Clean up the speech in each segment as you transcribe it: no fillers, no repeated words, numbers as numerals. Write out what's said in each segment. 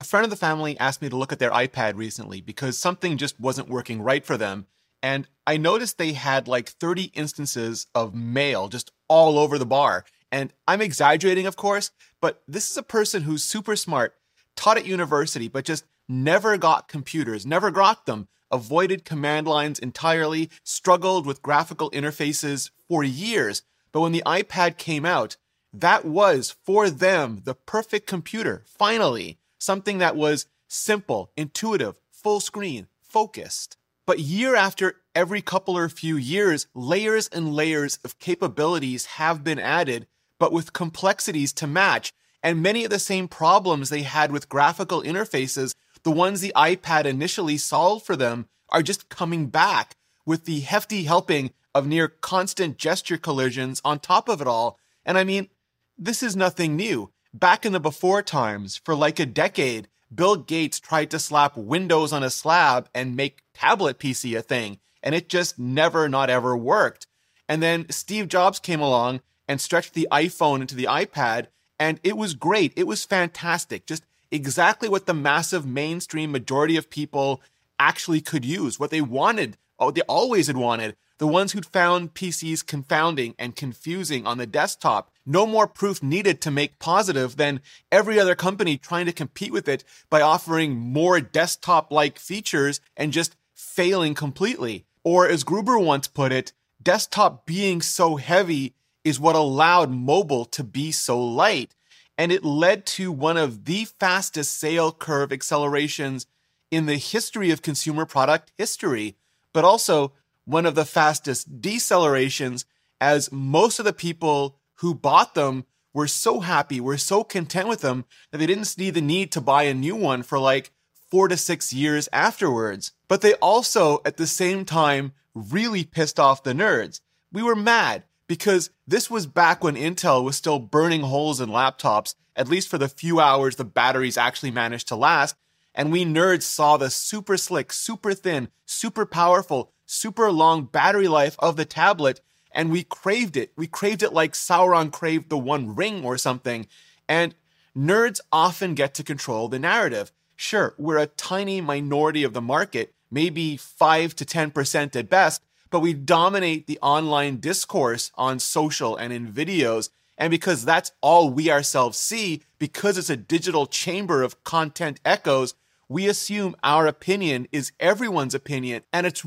A friend of the family asked me to look at their iPad recently because something just wasn't working right for them, and I noticed they had like 30 instances of mail just all over the bar. And I'm exaggerating, of course, but this is a person who's super smart, taught at university, but just never got computers, never got them, avoided command lines entirely, struggled with graphical interfaces for years. But when the iPad came out, that was, for them, the perfect computer, finally. Something that was simple, intuitive, full screen, focused. But year after every couple or few years, layers and layers of capabilities have been added, but with complexities to match, and many of the same problems they had with graphical interfaces, the ones the iPad initially solved for them, are just coming back with the hefty helping of near constant gesture collisions on top of it all. And I mean, this is nothing new. Back in the before times, for like a decade, Bill Gates tried to slap Windows on a slab and make tablet PC a thing, and it just never, not ever worked. And then Steve Jobs came along and stretched the iPhone into the iPad, and it was great. It was fantastic. Just exactly what the massive mainstream majority of people actually could use, what they wanted, what they always had wanted, the ones who'd found PCs confounding and confusing on the desktop. No more proof needed to make positive than every other company trying to compete with it by offering more desktop-like features and just failing completely. Or as Gruber once put it, desktop being so heavy is what allowed mobile to be so light. And it led to one of the fastest sale curve accelerations in the history of consumer product history, but also one of the fastest decelerations, as most of the people who bought them were so happy, were so content with them, that they didn't see the need to buy a new one for like 4 to 6 years afterwards. But they also, at the same time, really pissed off the nerds. We were mad because this was back when Intel was still burning holes in laptops, at least for the few hours the batteries actually managed to last, and we nerds saw the super slick, super thin, super powerful, super long battery life of the tablet, and we craved it. We craved it like Sauron craved the One Ring or something. And nerds often get to control the narrative. Sure, we're a tiny minority of the market, maybe 5 to 10% at best, but we dominate the online discourse on social and in videos. And because that's all we ourselves see, because it's a digital chamber of content echoes, we assume our opinion is everyone's opinion, and it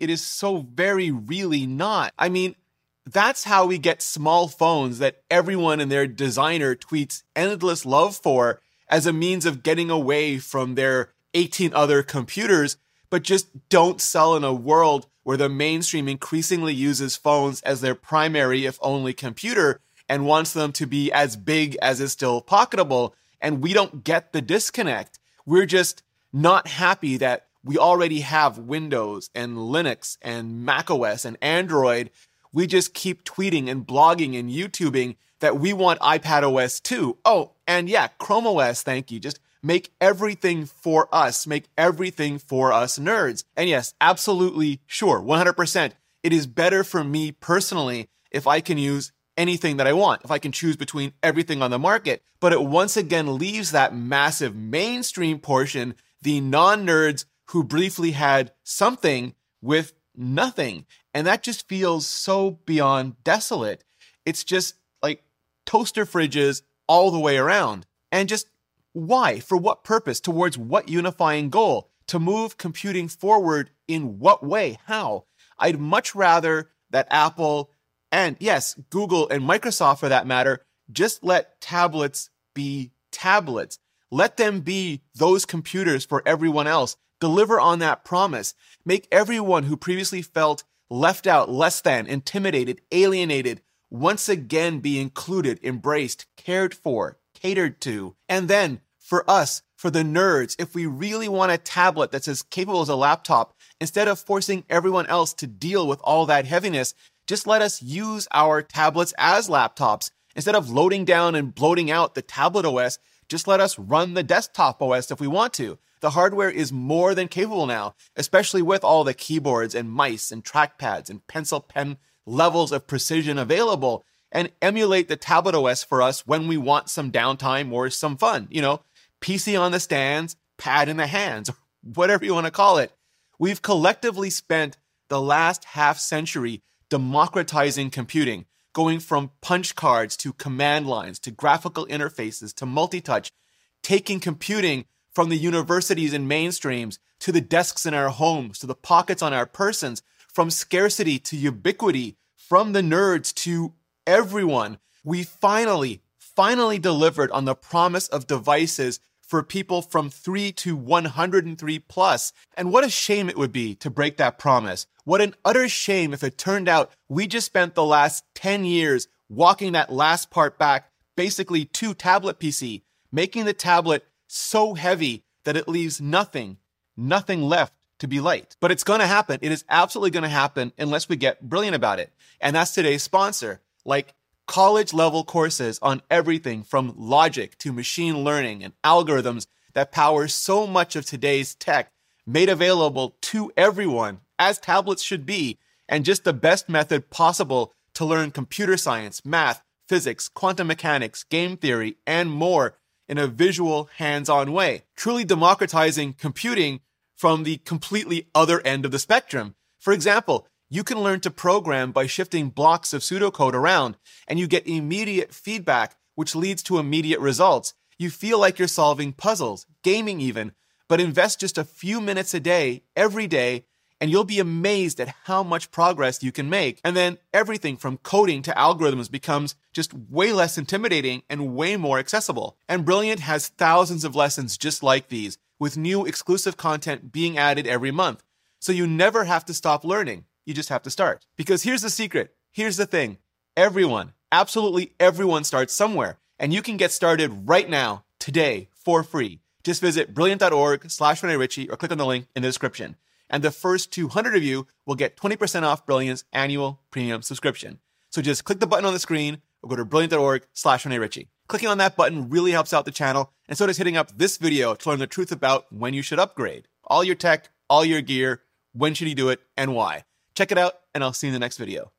is so very, really not. I mean, that's how we get small phones that everyone and their designer tweets endless love for as a means of getting away from their 18 other computers, but just don't sell in a world where the mainstream increasingly uses phones as their primary, if only, computer, and wants them to be as big as is still pocketable, and we don't get the disconnect. We're just not happy that we already have Windows and Linux and Mac OS and Android. We just keep tweeting and blogging and YouTubing that we want iPad OS too. Oh, and yeah, Chrome OS, thank you. Just make everything for us. Make everything for us nerds. And yes, absolutely, sure, 100%. It is better for me personally if I can use anything that I want, if I can choose between everything on the market. But it once again leaves that massive mainstream portion, the non-nerds who briefly had something, with nothing. And that just feels so beyond desolate. It's just like toaster fridges all the way around. And just why? For what purpose? Towards what unifying goal? To move computing forward in what way? How? I'd much rather that Apple, and yes, Google and Microsoft for that matter, just let tablets be tablets. Let them be those computers for everyone else. Deliver on that promise. Make everyone who previously felt left out, less than, intimidated, alienated, once again be included, embraced, cared for, catered to. And then, for us, for the nerds, if we really want a tablet that's as capable as a laptop, instead of forcing everyone else to deal with all that heaviness, just let us use our tablets as laptops. Instead of loading down and bloating out the tablet OS, just let us run the desktop OS if we want to. The hardware is more than capable now, especially with all the keyboards and mice and trackpads and pencil pen levels of precision available, and emulate the tablet OS for us when we want some downtime or some fun. You know, PC on the stands, pad in the hands, whatever you want to call it. We've collectively spent the last half century democratizing computing, going from punch cards to command lines to graphical interfaces to multi-touch, taking computing from the universities and mainstreams to the desks in our homes, to the pockets on our persons, from scarcity to ubiquity, from the nerds to everyone. We finally delivered on the promise of devices for people from 3 to 103 plus. And what a shame it would be to break that promise. What an utter shame if it turned out we just spent the last 10 years walking that last part back, basically to tablet PC, making the tablet so heavy that it leaves nothing left to be light. But it's going to happen. It is absolutely going to happen unless we get brilliant about it. And that's today's sponsor. Like college-level courses on everything from logic to machine learning and algorithms that power so much of today's tech, made available to everyone, as tablets should be, and just the best method possible to learn computer science, math, physics, quantum mechanics, game theory, and more in a visual, hands-on way, truly democratizing computing from the completely other end of the spectrum. For example, you can learn to program by shifting blocks of pseudocode around, and you get immediate feedback, which leads to immediate results. You feel like you're solving puzzles, gaming even, but invest just a few minutes a day, every day, and you'll be amazed at how much progress you can make. And then everything from coding to algorithms becomes just way less intimidating and way more accessible. And Brilliant has thousands of lessons just like these, with new exclusive content being added every month. So you never have to stop learning. You just have to start. Because here's the secret. Here's the thing. Everyone, absolutely everyone, starts somewhere. And you can get started right now, today, for free. Just visit brilliant.org/ReneRitchie or click on the link in the description. And the first 200 of you will get 20% off Brilliant's annual premium subscription. So just click the button on the screen or go to brilliant.org/ReneRitchie. Clicking on that button really helps out the channel, and so does hitting up this video to learn the truth about when you should upgrade. All your tech, all your gear, when should you do it, and why. Check it out, and I'll see you in the next video.